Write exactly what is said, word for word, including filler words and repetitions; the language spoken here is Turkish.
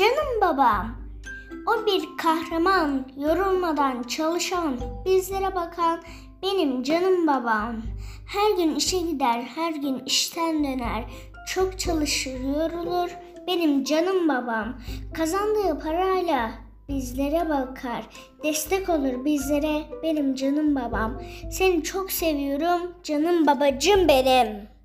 Canim babam. O bir kahraman, yorulmadan çalışan, bizlere bakan benim canim babam. Her gün işe gider, her gün işten döner, çok çalışır, yorulur benim canim babam. Kazandığı parayla bizlere bakar, destek olur bizlere benim canim babam. Seni çok seviyorum, canim babacığım benim.